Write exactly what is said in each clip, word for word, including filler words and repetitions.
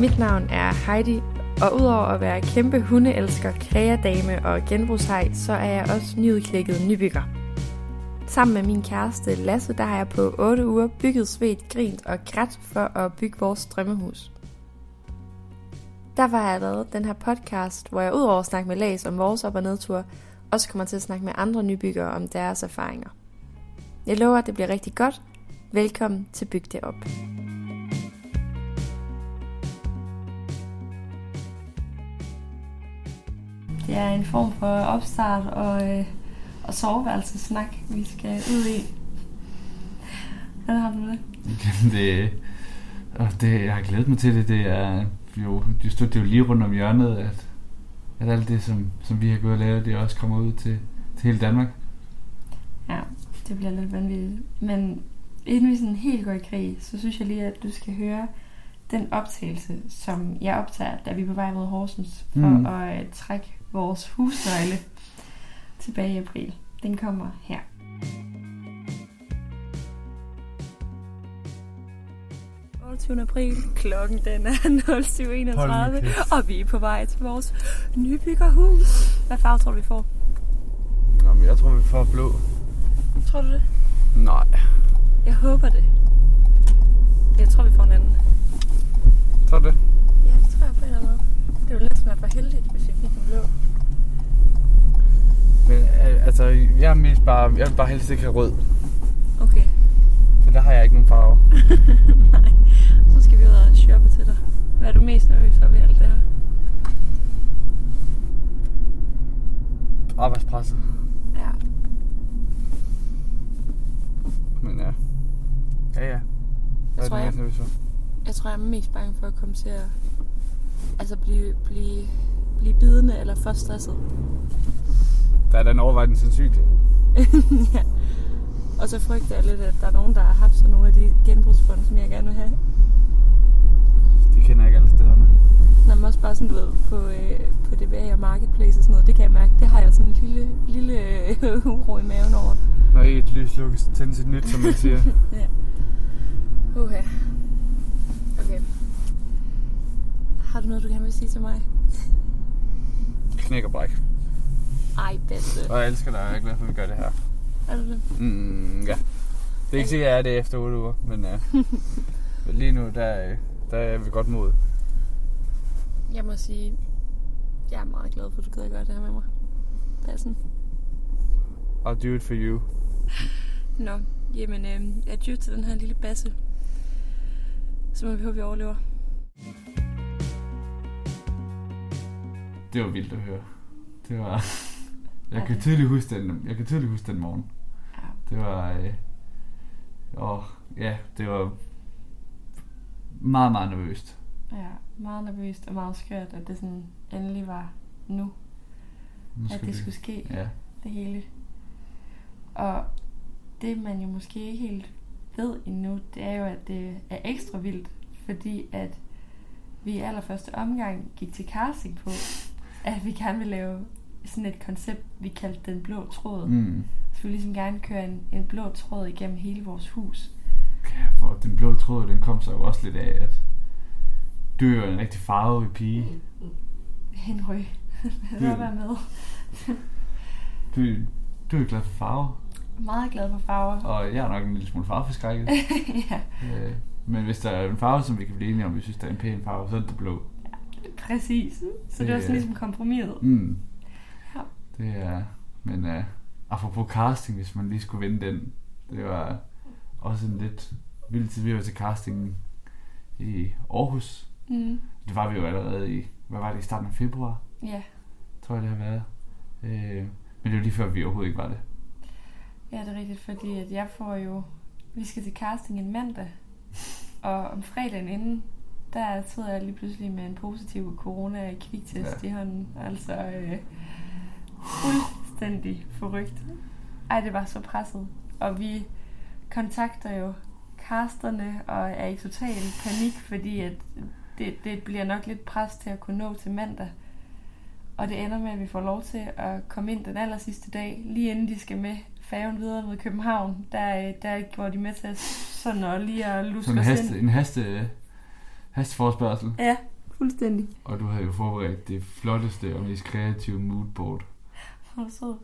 Mit navn er Heidi, og udover at være kæmpe hundeelsker, kreadame og genbrugshej, så er jeg også nyudklækket nybygger. Sammen med min kæreste Lasse, der har jeg på otte uger bygget, svedt, grint og grædt for at bygge vores drømmehus. Der var jeg lavet den her podcast, hvor jeg udover at snakke med Lasse om vores op- og nedtur, også kommer til at snakke med andre nybyggere om deres erfaringer. Jeg lover, at det bliver rigtig godt. Velkommen til Byg det op. Det er en form for opstart og, øh, og soveværelsesnak, vi skal ud i. Hvordan har du det? Jamen det, og det, jeg har glædet mig til det. Det er jo, det er jo lige rundt om hjørnet, at, at alt det, som, som vi har gået og lavet, det også kommer ud til, til hele Danmark. Ja, det bliver lidt vanvittigt. Men inden vi sådan helt går i krig, så synes jeg lige, at du skal høre den optagelse, som jeg optager, da vi er på vej mod Horsens, for mm. at uh, trække vores husnøgle tilbage i april. Den kommer her. otteogtyvende april, klokken den er syv enogtredive, og vi er på vej til vores nybyggerhus. Hvad farve tror du, vi får? Nå, men jeg tror, vi får blå. Tror du det? Nej. Jeg håber det. Jeg tror, vi får en anden. Tror du det? Ja, det tror jeg på en eller anden måde. Det ville næsten være for heldigt, hvis jeg fik en blå. Men altså, jeg er mest bare, jeg vil bare helst ikke have rød. Okay. For der har jeg ikke nogen farve. Nej, så skal vi ud og shoppe til dig. Hvad er du mest nervøs for ved alt det her? Arbejdspresset. Ja. Men ja. Ja, ja. Hvad er du mest nervøs for? Jeg tror, jeg er mest bange for at komme til at altså blive, blive, blive bidende eller for stresset. Der er da en overvejende sandsynlighed. Ja. Og så frygter jeg lidt, at der er nogen, der har haft sådan nogle af de genbrugsfond, som jeg gerne vil have. Det kender jeg ikke alle stederne. Nå, men også bare sådan, du ved, på, øh, på D B A og Marketplace og sådan noget, det kan jeg mærke. Det har jeg sådan en lille, lille øh, uro i maven over. Når et lys lukkes, tændes et nyt, som man siger. Ja. Okay. Okay. Har du noget, du gerne vil sige til mig? Knæk og bræk. Ej, bedste. Og jeg elsker dig, og jeg er glad for, at vi gør det her. Er du det? Mm, ja. Det er ikke sikkert, at jeg er det efter otte uger, men uh, lige nu, der, der er vi godt mod. Jeg må sige, jeg er meget glad for, at du gider gøre det her med mig. Passen. I'll do it for you. Nå, jamen, øh, jeg dyrer til den her lille basse. Så må vi håbe, vi overlever. Det var vildt at høre. Det var... Jeg kan tydeligt huske den, jeg kan tydeligt huske den morgen. Ja. Det var... Øh... Og ja, det var... Meget, meget nervøst. Ja, meget nervøst og meget skørt, at det sådan endelig var nu. nu at det vi... skulle ske, ja. Det hele. Og det, man jo måske ikke helt ved endnu, det er jo, at det er ekstra vildt, fordi at vi i allerførste omgang gik til casting på, at vi gerne ville lave sådan et koncept, vi kaldte den blå tråd. Mm. Så vi ligesom gerne køre en, en blå tråd igennem hele vores hus. Ja, for den blå tråd, den kom så jo også lidt af, at du er jo en rigtig farverig pige. Henry, lad være med. du, du er jo glad for farver. Meget glad for farver. Og jeg er nok en lille smule farveforskrækket. Ja. øh, men hvis der er en farve, som vi kan blive enige om, vi synes, der er en pæn farve, så er det blå. Præcis. Så det er også ligesom kompromiset. Mm. Ja. Det er... Men uh, apropos casting, hvis man lige skulle vinde den, det var også en lidt vild tid. Vi var til castingen i Aarhus. Mm. Det var vi jo allerede i... Hvad var det? I starten af februar? Ja. Yeah. Tror jeg, det har været. Uh, men det var lige før, vi overhovedet ikke var det. Ja, det er rigtigt, fordi at jeg får jo... Vi skal til casting en mandag, og om fredagen inden... Der sidder jeg lige pludselig med en positiv corona-kviktest ja. I hånden. Altså øh, fuldstændig forrygt. Ej, det var så presset. Og vi kontakter jo casterne og er i total panik, fordi at det, det bliver nok lidt pres til at kunne nå til mandag. Og det ender med, at vi får lov til at komme ind den aller sidste dag, lige inden de skal med færgen videre mod København. Der, der går de med til sådan og lige at luske os ind. En haste... hasteforespørgsel. Ja, fuldstændig. Og du havde jo forberedt det flotteste og mest kreative moodboard. Hvor så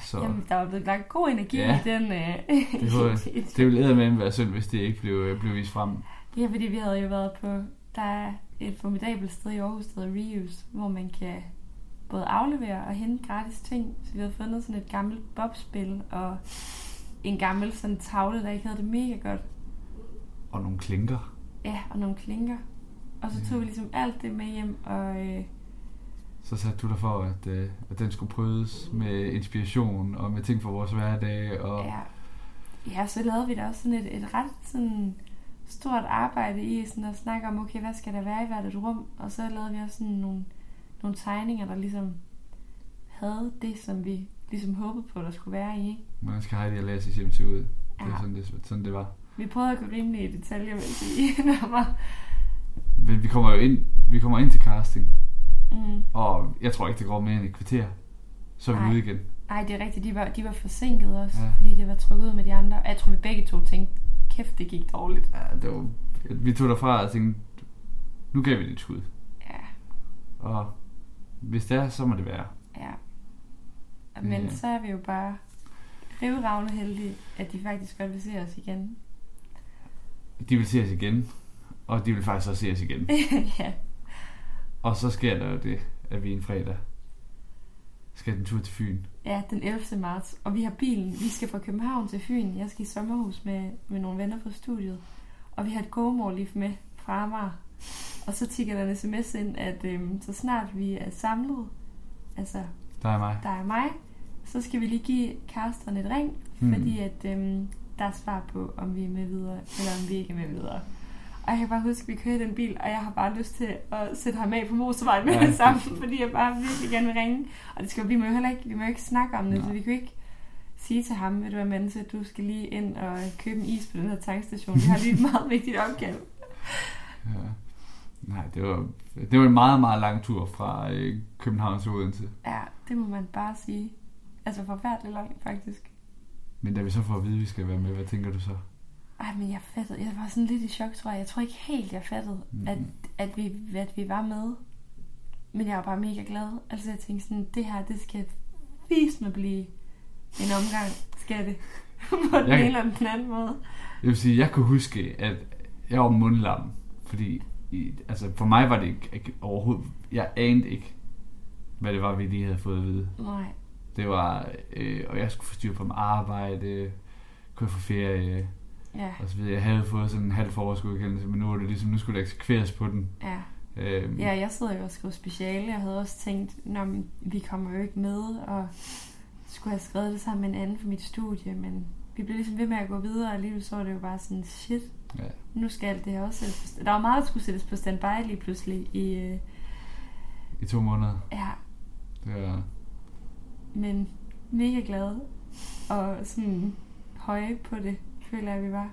Så. Jamen, der var blevet lagt god energi ja, i den. Uh... det, var, det ville eddermame være synd, hvis det ikke blev, blev vist frem. Ja, fordi vi havde jo været på, der er et formidabelt sted i Aarhus, der hedder Reuse, hvor man kan både aflevere og hente gratis ting. Så vi havde fundet sådan et gammelt bobspil og en gammel sådan tavle, der ikke havde det mega godt. Og nogle klinker. Ja, og nogle klinker. Og så tog vi ligesom alt det med hjem og... Øh, så satte du dig for, at, øh, at den skulle prøves med inspiration og med ting for vores hverdag. Og... Ja. ja, så lavede vi da også sådan et, et ret sådan stort arbejde i sådan at snakke om, okay, hvad skal der være i hvert et rum? Og så lavede vi også sådan nogle, nogle tegninger, der ligesom havde det, som vi ligesom håbede på, der skulle være i. Man skal Heidi og Lasse hjem til ud. Det er ja. sådan, det, sådan det var. Vi prøvede at gå rimelig i detaljer, vil jeg sige. Men vi kommer jo ind, vi kommer ind til casting. Mm. Og jeg tror ikke, det går mere end et kvarter. Så er vi Ej. ude igen. Nej, det er rigtigt. De var, de var forsinket også, ja. fordi det var trukket ud med de andre. Jeg tror, vi begge to tænkte, kæft, det gik dårligt. Ja, det var, vi tog derfra og tænkte, nu gav vi det et skud. Ja. Og hvis det er, så må det være. Ja. Men ja. så er vi jo bare rivragende heldige, at de faktisk godt vil se os igen. De vil se os igen. Og de vil faktisk også se os igen. ja. Og så sker der jo det, at vi en fredag skal den tur til Fyn. Ja, den ellevte marts. Og vi har bilen. Vi skal fra København til Fyn. Jeg skal i sommerhus med, med nogle venner fra studiet. Og vi har et GoMore-lift med fra Amager. Og så tikker der en sms ind, at øhm, så snart vi er samlet, altså der er mig, der er mig så skal vi lige give Karsten et ring. Hmm. Fordi at, øhm, der er svar på, om vi er med videre, eller om vi ikke er med videre. Og jeg kan bare huske, at vi kører i den bil, og jeg har bare lyst til at sætte ham af på motorvejen med ja. det samme, fordi jeg bare virkelig gerne vil ringe. Og det skal vi må jo heller ikke, vi må jo ikke snakke om det, Nej. så vi kan ikke sige til ham, ved du hvad, Manse, at du skal lige ind og købe en is på den her tankstation. Det har lige et meget vigtigt opgave. Ja. Nej, det var, det var en meget, meget lang tur fra København til Odense. Ja, det må man bare sige. Altså forfærdeligt langt, faktisk. Men da vi så får at vide, at vi skal være med, hvad tænker du så? Ej, men jeg fattede, jeg var sådan lidt i chok, tror jeg. Jeg tror ikke helt, jeg fattede, mm. at, at, vi, at vi var med. Men jeg var bare mega glad. Altså jeg tænkte sådan, det her, det skal vise mig blive en omgang, skal det. På den ene eller den anden måde. Jeg vil sige, jeg kunne huske, at jeg var mundlam. Fordi, i, altså for mig var det ikke, ikke overhovedet, jeg anede ikke, hvad det var, vi lige havde fået at vide. Nej. Det var, øh, og jeg skulle få styr på mit arbejde, kunne jeg få ferie... Ja. Og så ved jeg, jeg havde fået sådan en halv forårsgodkendelse, men nu var det ligesom, nu skulle det eksekveres på den. Ja, øhm. ja jeg sidder jo og skriver speciale, jeg havde også tænkt, nå, vi kommer jo ikke med, og skulle have skrevet det sammen med en anden for mit studie, men vi blev ligesom ved med at gå videre, og alligevel så var det jo bare sådan, shit, ja. nu skal alt det her også sættes på stand- Der var meget, der skulle sættes på standby lige pludselig i... Øh... I to måneder? Ja. Det var... Men mega glad, og sådan høje på det. Føler vi var.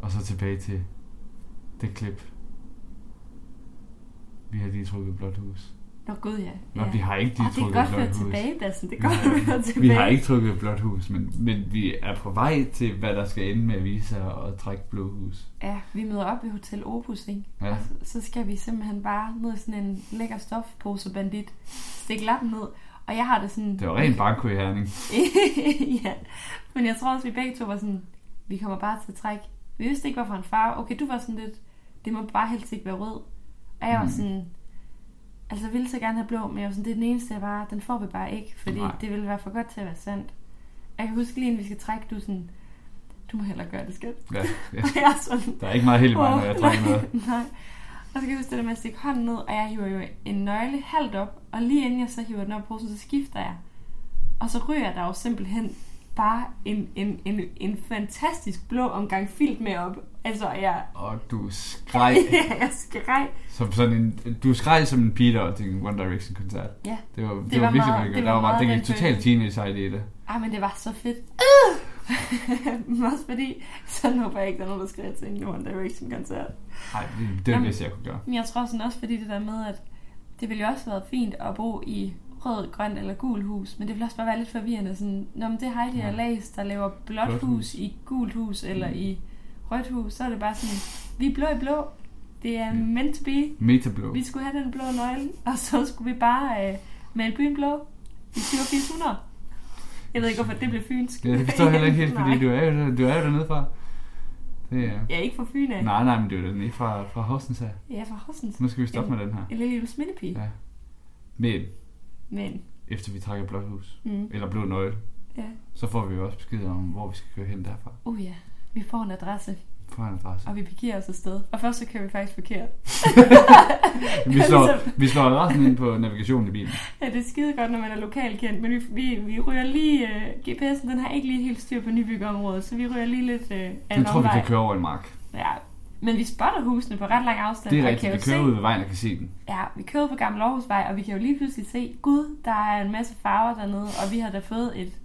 Og så tilbage til det klip. Vi har lige trukket et blåt hus. Nå gud ja. Nå, ja. Vi har ikke lige oh, trukket et blåt hus. Det er godt hørt tilbage, Bassen. Det er godt hørt ja. tilbage. Vi har ikke trukket et blåt hus, men, men vi er på vej til, hvad der skal ende med at vise sig og trække blå hus. Ja, vi møder op i Hotel Opus, ikke? Ja. Og så skal vi simpelthen bare ned i sådan en lækker stofpose bandit. Stikke lappen ned. Og jeg har det sådan... Det var rent banko i Herning. ja, men jeg tror også, vi begge to var sådan, vi kommer bare til at trække. Vi vidste ikke, hvorfor en farve. Okay, du var sådan lidt, det må bare helst ikke være rød. Og jeg mm. var sådan, altså jeg ville så gerne have blå, men jeg var sådan, det er den eneste, jeg bare, den får vi bare ikke, fordi Nej. det ville være for godt til at være sandt. Jeg kan huske lige, inden vi skal trække, du sådan, du må hellere gøre det, skat. Ja, ja. jeg er sådan, der er ikke meget held i mig, når jeg trækker noget. Nej. Og så kan jeg huske det der med at stikke hånden ned, og jeg hiver jo en nøgle halvt op, og lige inden jeg så hiver den op i posen, så skifter jeg. Og så ryger der jo simpelthen bare en, en, en, en fantastisk blå omgang filt med op. Altså jeg... Og du skreg. ja, jeg skreg. Som sådan en, du skreg som en Peter og til en One Direction koncert. Ja. Det var, det det var, var virkelig meget, det var, der var meget, meget, det gik totalt teenage-side i det. Ej, men det var så fedt. Uh! Også fordi, så håber jeg ikke, der er nogen, der skriver til en One Direction-koncert. Nej, det er det, jeg kunne gøre. Men jeg tror sådan også, fordi det der med, at det ville jo også være fint at bo i rød, grønt eller gul hus, men det ville også bare være lidt forvirrende. Sådan, nå, men det er Heidi, jeg ja. læser, der laver blåt hus i gult hus eller mm. i rødt hus, så er det bare sådan, vi er blå i blå. Det er meant to be. Metablå. Vi skulle have den blå nøgle, og så skulle vi bare øh, male byen blå i syvogfirs hundrede. Jeg ved ikke, hvorfor det blev fynsk. Ja, det forstår heller ikke helt, fordi du er jo, du er jo dernede fra. Det er... Jeg er ikke fra Fyn af. Nej, nej, men du er jo dernede fra, fra Horsens af. Ja, fra Horsens. Nu skal vi stoppe en, med den her. En lille Julsminde pige. Ja. Men, men, efter vi trækker blåt hus, mm. eller blå nøgle, ja. Så får vi jo også besked om, hvor vi skal køre hen derfra. Uh ja, vi får en adresse. Og vi parkerer os afsted. Og først så kører vi faktisk forkert. vi, slår, vi slår adressen ind på navigationen i bilen. Ja, det er skide godt, når man er lokalkendt. Men vi, vi, vi ryger lige... Uh, G P S'en, den har ikke lige helt styr på nybyggeområdet, så vi ryger lige lidt uh, af en omvej. Jeg tror, vi kan køre over en mark. Ja, men vi spotter husene på ret lang afstand. Det er rigtigt, vi kører se. Ud ved vejen og kan se dem. Ja, vi kører på Gammel Aarhusvej, og vi kan jo lige pludselig se, gud, der er en masse farver dernede, og vi har da fået et...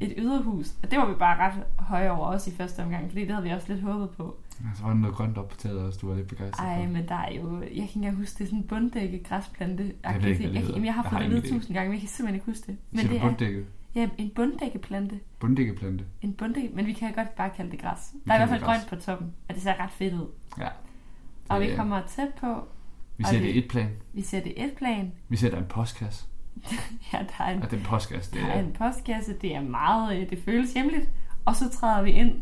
et yderhus, og det var vi bare ret høje over også i første omgang, fordi det havde vi også lidt håbet på. Ja, så var der noget grønt op på taget også, du var lidt begejstret. Ej, men der er jo, jeg kan ikke engang huske, det er sådan en bunddækket græsplante. Jeg, jeg, jeg, jeg har fået det ved tusind gange, men jeg kan simpelthen ikke huske det. Men det er bunddækket? Ja, en bunddækkeplante. Bunddækkeplante? En bunddække, men vi kan godt bare kalde det græs. Der er i hvert fald grønt på toppen, og det ser ret fedt ud. Ja. Og vi kommer tæt på. Vi ser det et plan. Vi ser det et plan. Vi ser der en postkasse. Ja, der er en, den postkasse, det der er en postkasse, det er meget, det føles hjemligt. Og så træder vi ind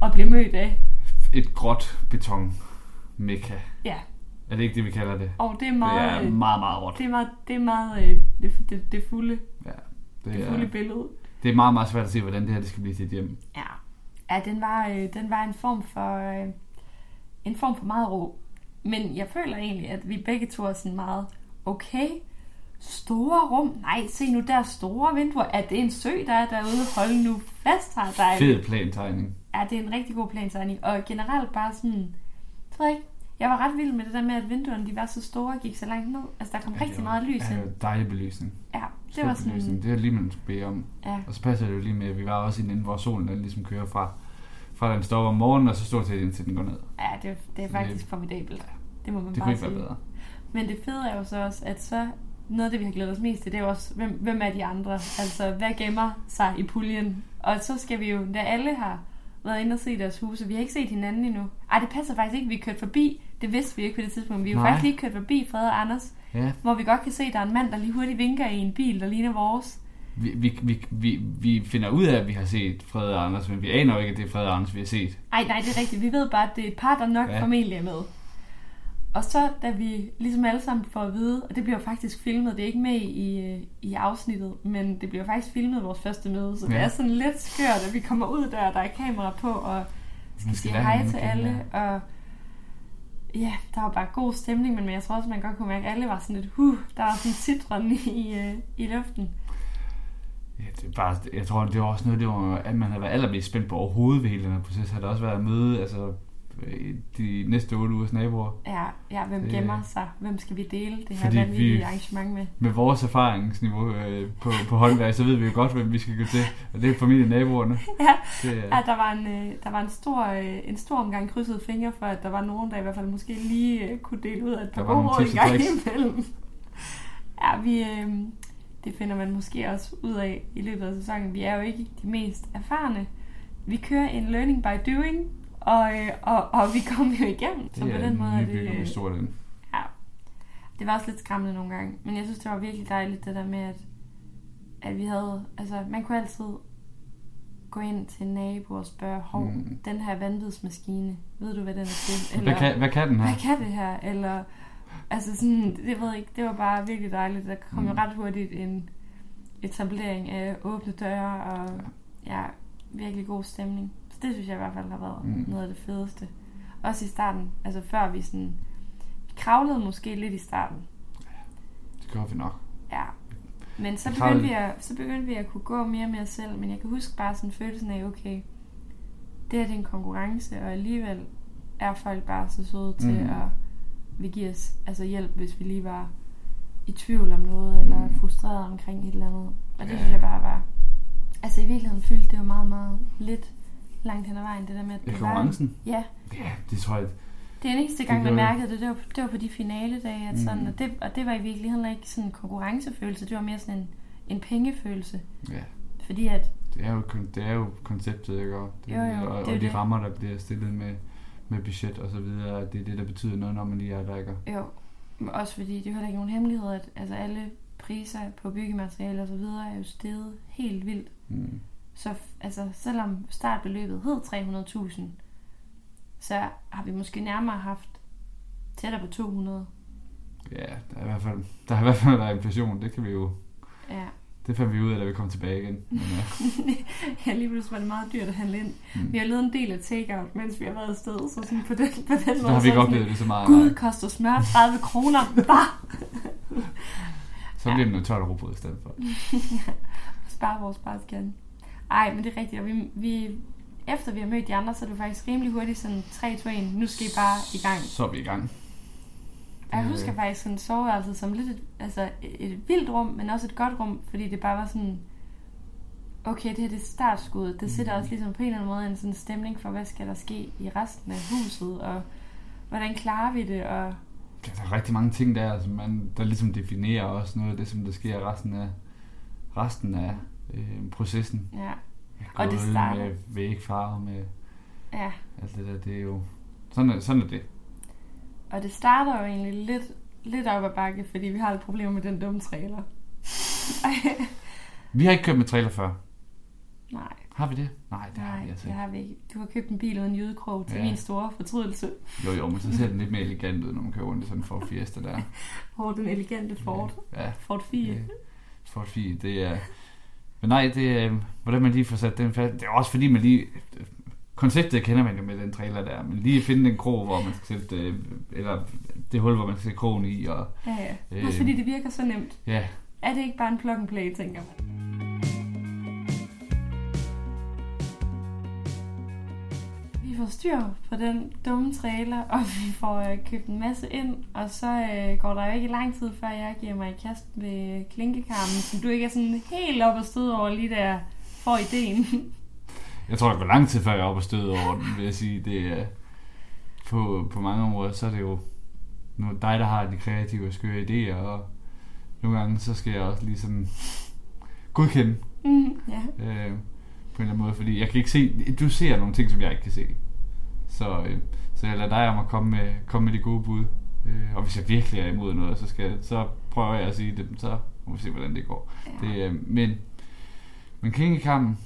og bliver mødt af et gråt beton-mekka. Ja. Er det ikke det, vi kalder det? Og det er meget, det er meget, meget råt. Det er meget, det er meget, det, det, det fulde, ja, det, det fulde er, billede. Det er meget, meget svært at se, hvordan det her det skal blive til et hjem. Ja, ja, den var, den var en form for, en form for meget ro. Men jeg føler egentlig, at vi begge to er sådan meget okay. Store rum. Nej, se nu der store vinduer. Er det en sø, der er derude? Hold nu fast her. Der er fed plantegning. Ja, det er en rigtig god plantegning. Og generelt bare sådan... Jeg ved ikke. Jeg var ret vild med det der med, at vinduerne de var så store og gik så langt ned. Altså, der kom ja, rigtig var, meget lys ind. Ja, det var dejlig belysning. Ja, det stor var sådan... Belysning. Det er lige, man skulle bede om. Ja. Og så passer det jo lige med, at vi var også inde, hvor solen den ligesom kører fra, fra den står om morgenen, og så står til indtil den går ned. Ja, det er, det er faktisk det, formidabelt. Ja. Det må man det bare sige. Det kunne ikke være bedre. Men det fede er jo så også, at så... Noget af det, vi har glædet os mest til, det er også, hvem, hvem er de andre? Altså, hvad gemmer sig i puljen? Og så skal vi jo, da alle har været inde og set deres huse, vi har ikke set hinanden endnu. Ej, det passer faktisk ikke, vi er kørt forbi. Det vidste vi ikke på det tidspunkt. Vi er jo faktisk lige kørt forbi Fred og Anders, ja. Hvor vi godt kan se, der er en mand, der lige hurtigt vinker i en bil, der ligner vores. Vi, vi, vi, vi, vi finder ud af, at vi har set Fred og Anders, men vi aner jo ikke, at det er Fred og Anders, vi har set. Ej, nej, det er rigtigt. Vi ved bare, at det er et par, der nok ja. Familie er med. Og så, da vi ligesom alle sammen får at vide, og det bliver faktisk filmet, det er ikke med i, i afsnittet, men det bliver faktisk filmet vores første møde, så ja. Det er sådan lidt skørt, at vi kommer ud der, og der er kamera på, og skal, skal sige hej til kamera. Alle, og ja, der var bare god stemning, men jeg tror også, man godt kunne mærke, at alle var sådan lidt, huh, der var sådan titren i, i luften. Ja, det er bare, jeg tror, det var også noget, det var, at man havde været allermest spændt på overhovedet ved hele den her proces, har der også været at møde, altså... de næste otte ugers naboer. Ja, ja, hvem gemmer sig? Hvem skal vi dele det her vanvittige arrangement med? Med vores erfaringsniveau øh, på, på håndværk, så ved vi jo godt, hvem vi skal gå til. Og det er familie naboerne. Ja, det, øh. ja der var, en, øh, der var en, stor, øh, en stor omgang krydsede fingre for, at der var nogen, der i hvert fald måske lige øh, kunne dele ud af et par gode råd en gang imellem. Ja, vi, øh, det finder man måske også ud af i løbet af sæsonen. Vi er jo ikke de mest erfarne. Vi kører en learning by doing. Og, og, og vi kom jo igennem, så på den måde er det... historien. Ja, det var også lidt skræmmende nogle gange, men jeg synes, det var virkelig dejligt det der med, at, at vi havde... Altså, man kunne altid gå ind til en nabo og spørge, hov, mm. den her vandvidsmaskine, ved du, hvad den er til? Eller, hvad, kan, hvad kan den her? Hvad kan det her? Eller, altså sådan, det ved jeg ikke, det var bare virkelig dejligt. Der kom mm. jo ret hurtigt en etablering af åbne døre, og ja, virkelig god stemning. Det synes jeg i hvert fald har været mm. noget af det fedeste. Også i starten, altså før vi sådan... Vi kravlede måske lidt i starten. Ja, det gør vi nok. Ja, men så begyndte, vi at, så begyndte vi at kunne gå mere med os selv, men jeg kan huske bare sådan følelsen af, okay, det her det er en konkurrence, og alligevel er folk bare så søde mm. til at vi giver os altså hjælp, hvis vi lige var i tvivl om noget, eller mm. frustreret omkring et eller andet. Og det ja. Synes jeg bare var... Altså i virkeligheden fyldte det jo meget, meget lidt... langt hen ad vejen, det der med, at det var... konkurrencen? Ja. Ja, det tror jeg... Det er den eneste gang, man mærkede det, det var, på, det var på de finaledage, at sådan, mm. og, det, og det var i virkeligheden ikke sådan en konkurrencefølelse, det var mere sådan en, en pengefølelse. Ja. Fordi at... Det er jo, det er jo konceptet, ikke? Og, det, jo, jo, og, det og de rammer, der bliver stillet med, med budget og så videre, at det er det, der betyder noget, når man lige er rækker. Jo, men også fordi det er heller ikke nogen hemmelighed, at altså alle priser på byggematerialer og så videre er jo steget helt vildt. Mm. Så altså, selvom startbeløbet hed tre hundrede tusind, så har vi måske nærmere haft tættere på to hundrede. Ja, der er i hvert fald der er i hvert fald der er inflation, det kan vi jo. Ja. Det fandt vi ud af, da vi kom tilbage igen. Men, ja. Ja, lige pludselig var det meget dyrt at handle ind. Mm. Vi har lavet en del af takeout, mens vi har været afsted, så sådan på den, på den så måde. Så har vi ikke oplevet det så meget. Gud, koster smør tredive kroner. Så bliver det noget tolv robot i stedet for. Ja, spare vores spareskærne. Ej, men det er rigtigt. Og vi, vi, efter vi har mødt de andre, så er det faktisk rimelig hurtigt sådan tre, to, et. Nu skal I bare i gang. Så er vi i gang. Jeg husker faktisk sådan soveværelset som lidt et, altså et vildt rum, men også et godt rum, fordi det bare var sådan, okay, det her det er startskuddet. Det sætter også ligesom på en eller anden måde en sådan stemning for, hvad skal der ske i resten af huset, og hvordan klarer vi det, og... Ja, der er rigtig mange ting der, altså man, der ligesom definerer også noget af det, som der sker resten af, resten af øh, processen. Ja, og det starter... Med vægfarve, med ja. Alt det der, det er jo... Sådan er, sådan er det. Og det starter jo egentlig lidt, lidt op ad bakke, fordi vi har et problem med den dumme trailer. Vi har ikke købt med trailer før. Nej. Har vi det? Nej, det Nej, har vi altså ikke. Det har vi ikke. Du har købt en bil uden jydekrog til ja. Min store fortrydelse. Jo, jo, men så ser den lidt mere elegant ud, når man kører rundt i sådan en Ford Fiesta der. Hvor den elegante Ford. Ja. Ja. Ford Fiesta. Ja. Ford Fiesta, det er... Men nej, det er... Hvordan man lige får sat den fast... Det er også fordi, man lige... Konceptet kender man jo med den trailer der, men lige finde den krog, hvor man skal sætte, eller det hul, hvor man skal sætte krogen i. Og, ja, ja. Øh, også fordi det virker så nemt. Ja. Er det ikke bare en plug and play, tænker man? Vi får styr på den dumme trailer, og vi får øh, købt en masse ind, og så øh, går der jo ikke lang tid, før jeg giver mig i kast med klinkekarmen, som du ikke er sådan helt op og stød over lige der får ideen. Jeg tror, det går lang tid, før jeg er oppe og støde over den, vil jeg sige. Det er, på, på mange områder, så er det jo nu dig, der har de kreative og skøre idéer, og nogle gange, så skal jeg også lige sådan godkende mm, yeah. øh, på en eller anden måde, fordi jeg kan ikke se, du ser nogle ting, som jeg ikke kan se. Så, øh, så jeg lader dig om at komme med, komme med de gode bud, øh, og hvis jeg virkelig er imod noget, så, skal, så prøver jeg at sige det, så må vi se, hvordan det går. Ja. Det, øh, men men klingekampen,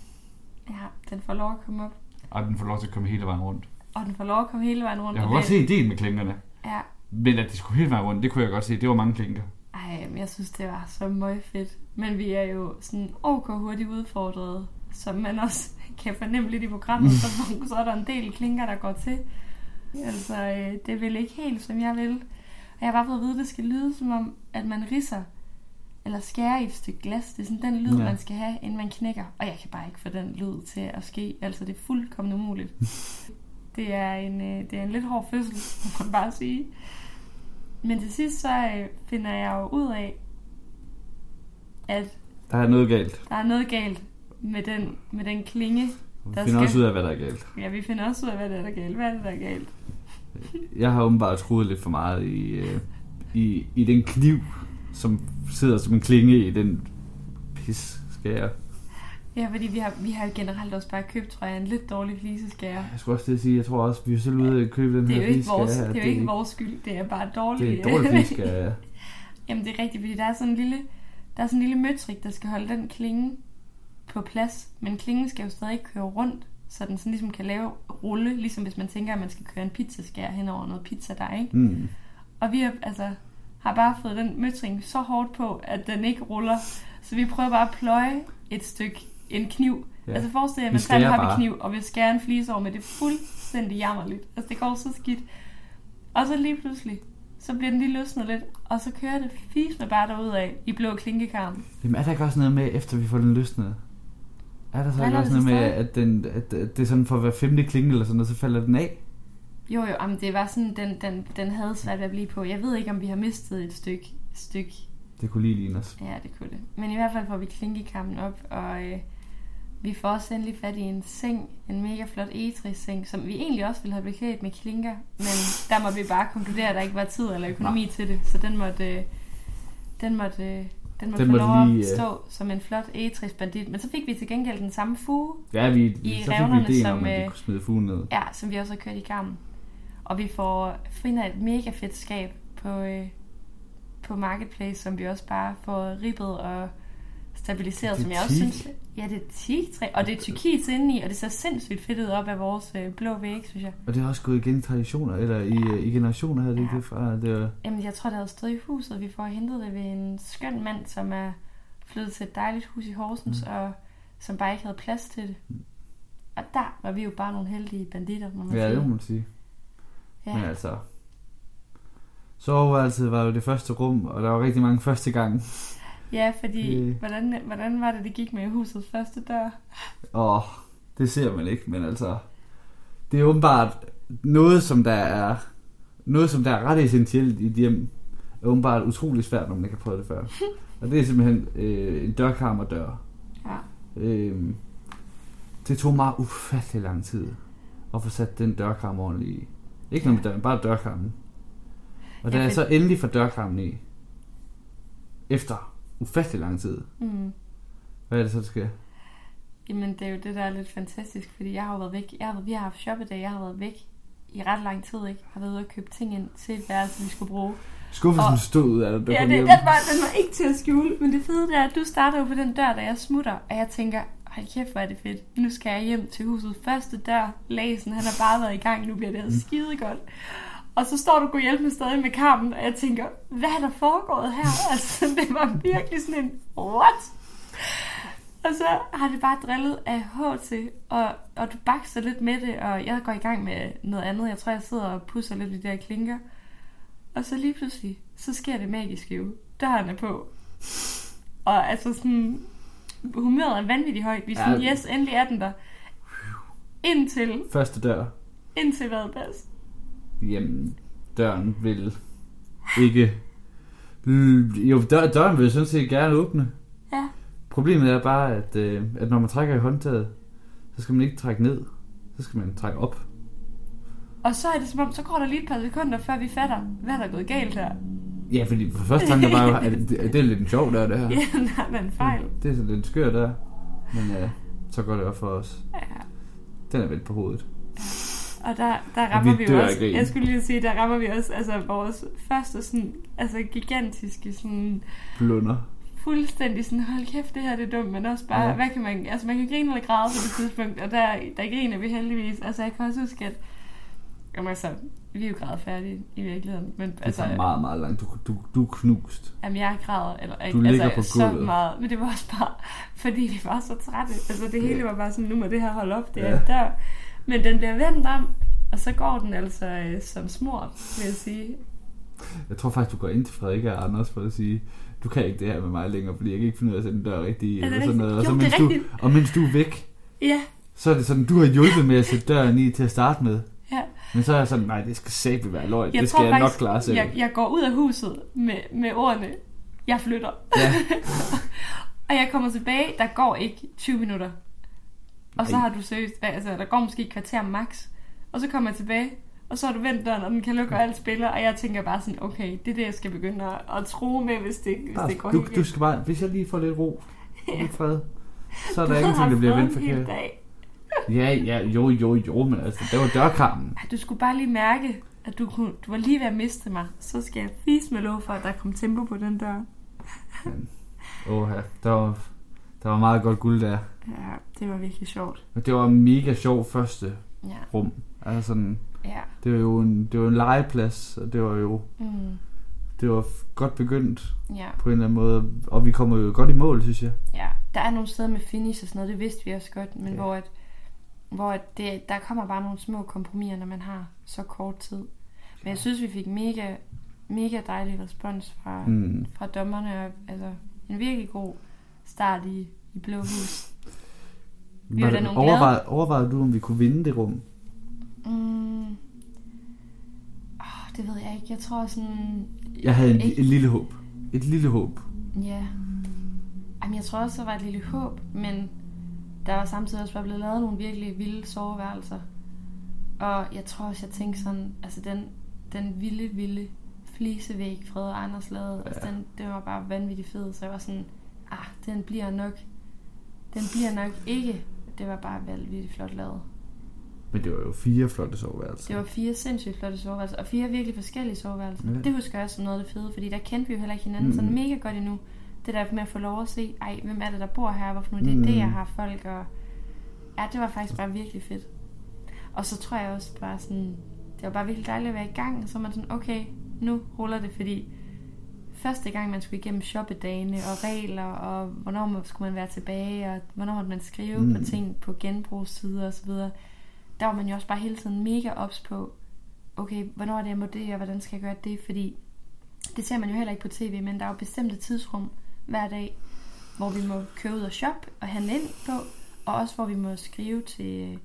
ja, den får lov at komme op. Og den får lov til at komme hele vejen rundt. Og den får lov at komme hele vejen rundt. Jeg kunne godt se ideen med klinkerne. Ja. Men at de skulle hele vejen rundt, det kunne jeg godt se. Det var mange klinker. Ej, men jeg synes, det var så møgfedt. Men vi er jo sådan ok hurtigt udfordret, som man også kan fornemme lidt i programmet. Så er der en del klinker, der går til. Altså, det vil ikke helt, som jeg vil. Og jeg har bare fået at vide, at det skal lyde som om, at man ridser eller skære i et stykke glas. Det er sådan den lyd, ja. Man skal have, inden man knækker. Og jeg kan bare ikke få den lyd til at ske. Altså, det er fuldkommen umuligt. det, er en, det er en lidt hård fødsel, må man bare sige. Men til sidst, så finder jeg jo ud af, at... Der er noget galt. Der er noget galt med den, med den klinge. Vi der finder skal... også ud af, hvad der er galt. Ja, vi finder også ud af, hvad der er galt. Hvad er det, der er galt? Jeg har åbenbart truet lidt for meget i, i, i den kniv, som sidder som en klinge i den pisskærer. Ja, fordi vi har, vi har jo generelt også bare købt, tror jeg, en lidt dårlig fliseskærer. Jeg skulle også sige, jeg tror også, vi er selv ude at købe den her fliseskærer. Det er jo ikke, vores, det er jo ikke vores skyld, det er bare dårligt. Det er en dårlig fliseskærer, ja. Jamen det er rigtigt, fordi der er sådan en lille, der er sådan en lille møtrik, der skal holde den klinge på plads, men klingen skal jo stadig køre rundt, så den sådan ligesom kan lave rulle, ligesom hvis man tænker, at man skal køre en pizzaskærer hen over noget pizzadej, ikke? Mm. Og vi har, altså... har bare fået den møtring så hårdt på, at den ikke ruller. Så vi prøver bare at pløje et stykke, en kniv. Ja. Altså forestil jer, at man tager en hobbykniv, og vi skærer en flise over med det fuldstændig jammerligt. Altså det går så skidt. Og så lige pludselig, så bliver den lige løsnet lidt, og så kører det fisme bare derudad i blå klinkekarm. Jamen er der ikke også noget med, efter vi får den løsnet? Er der så ikke også noget med, at, den, at det er sådan for hver femte klinke eller sådan noget, så falder den af? Jo, jo, jamen det var sådan, den, den, den havde svært ved at blive på. Jeg ved ikke, om vi har mistet et stykke. Styk. Det kunne lige ligne os. Ja, det kunne det. Men i hvert fald får vi klinkekampen op, og øh, vi får også endelig fat i en seng, en mega flot egetræsseng, som vi egentlig også ville have beklædt med klinker, men der måtte vi bare konkludere, at der ikke var tid eller økonomi Nej. Til det, så den måtte, øh, den måtte, øh, den måtte, den måtte lov lige, at stå øh... som en flot egetræsbandit. Men så fik vi til gengæld den samme fuge ja, vi, i revnerne, som, øh, som vi også har kørt i kampen. Og vi får Frina et mega fedt skab på, øh, på Marketplace, som vi også bare får ribbet og stabiliseret, som jeg også synes. Ja, det er teaktræ, og det er Tyrkiets indeni, og det ser sindssygt fedt ud op af vores øh, blå væg, synes jeg. Og det har også gået igen i traditioner, eller i, ja. i generationer her, det ikke ja. fra? Det var... Jamen, jeg tror, det havde stået i huset. Vi får hentet det ved en skøn mand, som er flyttet til et dejligt hus i Horsens, mm. og som bare ikke havde plads til det. Mm. Og der var vi jo bare nogle heldige banditter, må man ja, sige. Det må man sige. Ja. Men altså... Soveværelset var jo det første rum, og der var rigtig mange første gange. Ja, fordi øh. hvordan, hvordan var det, det gik med husets første dør? Åh, oh, det ser man ikke, men altså... Det er åbenbart noget, som der er... Noget, som der er ret essentielt i et hjem, er åbenbart utrolig svært, når man ikke har prøvet det før. Og det er simpelthen øh, en dørkarmerdør. Ja. Øh, det tog meget ufattelig lang tid at få sat den dørkarm ordentligt i. Ikke noget med døren, bare dørkarmen. Og da jeg, jeg så endelig får dørkarmen i, efter ufattelig lang tid, mm. hvad er det så, der sker? Jamen, det er jo det, der er lidt fantastisk, fordi jeg har været væk. Jeg har, vi har haft shoppedag, jeg har været væk i ret lang tid, ikke? Har været ude og købe ting ind til et værelse, vi skulle bruge. Skuffelsen og, stod ud af det. Ja, det, den, var, den var ikke til at skjule, men det fede er, at du starter jo på den dør, da jeg smutter, og jeg tænker, hold kæft, hvor er det fedt. Nu skal jeg hjem til huset. Første dør, Lasen, han har bare været i gang, nu bliver det mm. skide godt. Og så står du og går hjælp med stadig med kampen, og jeg tænker, hvad er der foregået her? Altså, det var virkelig sådan en, what? Og så har det bare drillet af H T, og, og du bakser lidt med det, og jeg går i gang med noget andet. Jeg tror, jeg sidder og pudser lidt i de der klinker. Og så lige pludselig, så sker det magiske jo. Døren er på. Og altså sådan, humøret er vanvittigt højt. Vi er sådan, ja. yes, endelig er den der. Indtil... Første dør. Indtil hvad bedst? Jamen, døren vil ikke... Jo, dør, døren vil sådan set gerne åbne. Ja. Problemet er bare, at, øh, at når man trækker i håndtaget, så skal man ikke trække ned. Så skal man trække op. Og så er det som om, så går der lige et par sekunder, før vi fatter, hvad der er gået galt her. Ja, fordi for første tanke var jo, at det er lidt en sjov dør, det her. Ja, nej, det er en fejl. Det er sådan lidt skør der, men øh, så går det op for os. Ja. Den er vendt på hovedet. Ja. Og der, der rammer og vi, vi jo også, igen. Jeg skulle lige sige, der rammer vi også altså, vores første sådan, altså gigantiske sådan... Blunder. Fuldstændig sådan, hold kæft, det her det er dumt, men også bare, ja. hvad kan man... Altså man kan grine eller græde på det tidspunkt, og der, der griner vi heldigvis. Altså jeg kan også huske, at... Jamen altså, vi er jo grædet færdige i virkeligheden. Men, det altså, er meget, meget langt. Du, du, du er knust. Jamen jeg græder, eller ikke? Du ligger altså, på gulvet. Så meget, men det var også bare, fordi vi var så trætte. Altså det hele var bare sådan, nu må det her holde op, det er ja. der... Men den bliver vendt om, og så går den altså øh, som smurt, vil jeg sige. Jeg tror faktisk, du går ind til Frederikke og Anders for at sige, du kan ikke det her med mig længere, fordi jeg kan ikke finde ud af at sætte den dør rigtig i, eller sådan noget. Og, så, mens du, og mens du er væk, ja. så er det sådan, du har hjulpet med at sætte døren i til at starte med. Ja. Men så er jeg sådan, nej, det skal sæbe være løg, jeg det skal jeg faktisk, nok klare selv. Jeg, jeg går ud af huset med, med ordene, jeg flytter. Ja. Og jeg kommer tilbage, der går ikke tyve minutter. Og så har du seriøst, altså der går måske et kvarter max, og så kommer jeg tilbage, og så har du vendt døren, og den kan lukke og alt spiller, og jeg tænker bare sådan, okay, det er det, jeg skal begynde at true med, hvis det, hvis det går du, helt. Du skal bare, hvis jeg lige får lidt ro og lidt fred, så er der ingenting, der bliver vendt forkert. ja, ja, jo, jo, jo, men altså, det var dørkarmen. Du skulle bare lige mærke, at du, kunne, du var lige ved at miste mig, så skal jeg fise med lov for, at der kom tempo på den dør. Åh, ja, der var... Der var meget godt guld der. Ja, det var virkelig sjovt. Det var en mega sjov første ja. rum. Altså sådan, ja. det var jo en, det var en legeplads, og det var jo mm. det var godt begyndt ja. på en eller anden måde. Og vi kommer jo godt i mål, synes jeg. Ja, der er nogle steder med finish og sådan noget, det vidste vi også godt, men ja. hvor, at, hvor at det, der kommer bare nogle små kompromiser, når man har så kort tid. Men ja. jeg synes, vi fik mega, mega dejlig respons fra, mm. fra dommerne. Altså en virkelig god... start i, i Blå Hus. Vi var der nogle overvejede, overvejede du, om vi kunne vinde det rum? Mm. Oh, det ved jeg ikke. Jeg tror sådan... Jeg havde en, et lille håb. Et lille håb. Ja. Jamen, jeg tror også, der var et lille håb, men der var samtidig også blevet lavet nogle virkelig vilde soveværelser. Og jeg tror også, jeg tænkte sådan, altså den, den vilde, vilde flisevæg, Fred og Anders lavede, ja. altså den, den var bare vanvittigt fed, så jeg var sådan... Ah, den bliver nok, den bliver nok ikke. Det var bare vanvittigt flot lavet. Men det var jo fire flotte soveværelser. Det var fire sindssygt flotte soveværelser, og fire virkelig forskellige soveværelser. Ja. Det husker jeg som noget af det fede, fordi der kendte vi jo heller ikke hinanden mm. sådan mega godt endnu. Det der med at få lov at se, ej, hvem er det, der bor her? Hvorfor nu det mm. er det, jeg har folk? Og ja, det var faktisk bare virkelig fedt. Og så tror jeg også bare sådan, det var bare virkelig dejligt at være i gang, så man sådan, okay, nu ruller det, fordi første gang, man skulle igennem shoppedagene og regler, og hvornår skulle man være tilbage, og hvornår måtte man skrive mm. på ting på genbrugssider og så videre. Der var man jo også bare hele tiden mega ops på, okay, hvornår er det, jeg må det, og hvordan skal jeg gøre det? Fordi det ser man jo heller ikke på tv, men der er jo bestemte tidsrum hver dag, hvor vi må købe ud og shoppe og handle ind på, og også hvor vi må skrive til,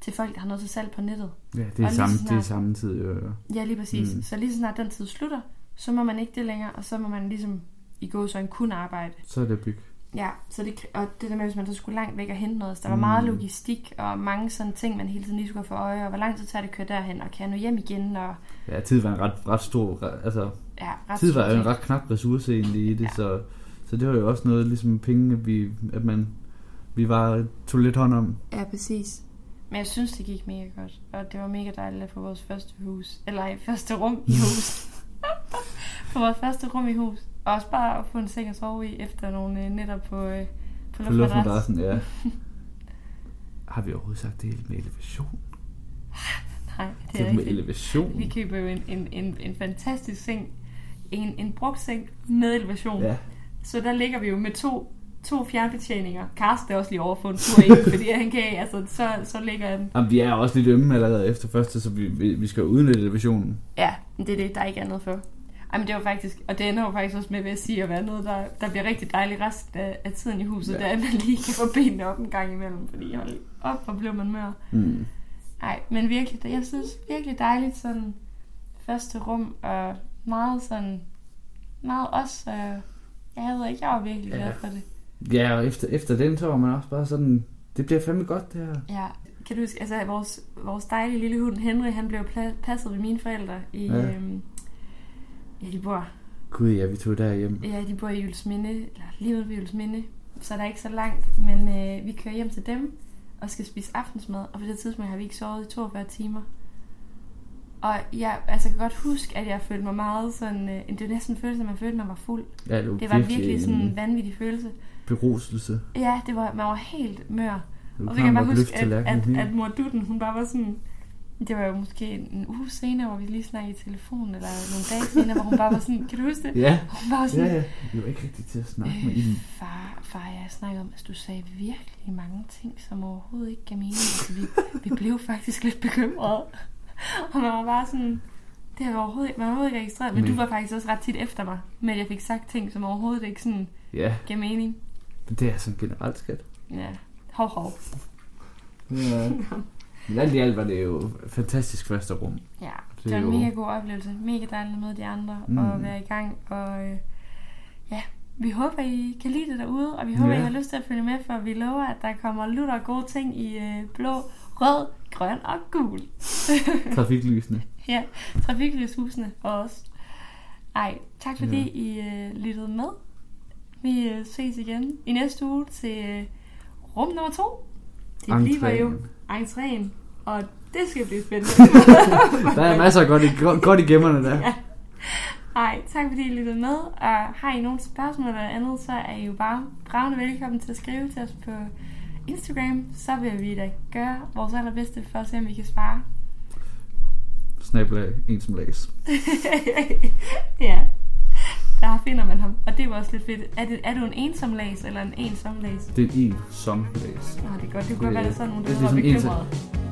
til folk, der har noget til salg på nettet. Ja, det er, samme, snart, det er samme tid. Jo, jo. Ja, lige præcis. Mm. Så lige så snart den tid slutter, så må man ikke det længere, og så må man ligesom i gåseøjne kun arbejde. Så er det byg. Ja, så det, og det der med, hvis man så skulle langt væk og hente noget, så der var mm. meget logistik og mange sådan ting, man hele tiden lige skulle have for øje, og hvor lang tid tager det at køre derhen, og kan jeg nu hjem igen? Og ja, tid var en ret, ret stor, altså ja, ret tid var stor, en ret knap ressource egentlig i det, ja. så, så det var jo også noget, ligesom penge, vi, at man, vi var, tog lidt hånd om. Ja, præcis. Men jeg synes, det gik mega godt, og det var mega dejligt at få vores første hus, eller ej, første rum i huset. På vores første rum i hus. Og også bare at få en seng at sove i efter nogle nætter på, øh, på, på luftmadrassen. Ja. Har vi overhovedet sagt det hele med elevation? Nej, det, det er ikke elevation. Vi køber jo en, en, en, en fantastisk seng. En, en brugt seng med elevation. Ja. Så der ligger vi jo med to, to fjernbetjeninger. Karsten er også lige over for en tur ind, fordi han kan, altså, så, så ligger den. Jamen, vi er også lidt ømme allerede efter første, så vi, vi, vi skal jo udnytte elevationen. Ja, det er det, der ikke er noget for. Jamen det var faktisk, og det ender jo faktisk også med ved at sige at være noget, der, der bliver rigtig dejligt resten af, af tiden i huset, ja. Der er man lige kan få benene op en gang imellem, fordi hold op, hvor blev man mør. Mm. Ej, men virkelig, jeg synes virkelig dejligt sådan første rum, og meget sådan, meget også, øh, jeg ved ikke, jeg var virkelig glad for det. Ja, og efter, efter den, så var man også bare sådan, det bliver fandme godt det her. Ja, kan du huske, altså vores, vores dejlige lille hund Henry, han blev passet ved mine forældre i... Ja. Øh, Ja, de bor... Gud, ja, vi tog derhjem. Ja, de bor i Julsminde, eller lige ude ved Julsminde, så er der ikke så langt, men øh, vi kører hjem til dem og skal spise aftensmad, og på det tidspunkt har vi ikke sovet i toogfyrre timer. Og jeg altså, kan godt huske, at jeg følte mig meget sådan... Øh, det var næsten en følelse, at man følte, at man var fuld. Ja, det var, det var virkelig, virkelig sådan en vanvittig følelse. Beruselse. Ja, det var, man var helt mør. Og så kan jeg bare huske, at, at, at, at mor Dutten, hun bare var sådan... Det var jo måske en uge senere, hvor vi lige snakkede i telefonen, eller nogle dage senere, hvor hun bare var sådan, kan du huske det? Ja, hun var sådan, ja, ja. Vi var ikke rigtig til at snakke øh, med hende. Far, far, jeg snakkede om, at altså, du sagde virkelig mange ting, som overhovedet ikke gav mening. Altså, vi, vi blev faktisk lidt bekymrede. Og man var bare sådan, det var overhovedet ikke, man var overhovedet ikke registreret, men, men du var faktisk også ret tit efter mig, med at jeg fik sagt ting, som overhovedet ikke sådan ja. gav mening. Men det er sådan generelt skat. Ja, hov, hov. Ja. Men alt i alt var det jo fantastisk første rum. Ja, det, det var en jo... mega god oplevelse. Mega dejligt med de andre mm. og være i gang. Og øh, ja, vi håber, I kan lide det derude, og vi håber, ja. I har lyst til at følge med, for vi lover, at der kommer lutter og gode ting i øh, blå, rød, grøn og gul. Trafiklysene. Ja, trafiklyshusene og os. Ej, tak fordi ja. I øh, lyttede med. Vi øh, ses igen i næste uge til øh, rum nummer to. Det Antræen. Bliver jo... entréen, og det skal blive spændende. Der er masser af godt i, godt i gemmerne der. Ja. Ej, tak fordi I lyttede med, og har I nogle spørgsmål eller andet, så er I jo bare bravende velkommen til at skrive til os på Instagram, så vil vi da gøre vores allerbedste for at se, om vi kan svare. Snablag, en som læs. Ja, der finder man ham, og det var også lidt fedt. Er, det, er du en ensom læs, eller en ensom læs? Det er en som læs. Nå, det er godt, det kunne godt være, at der er sådan nogle, der var bekymrede.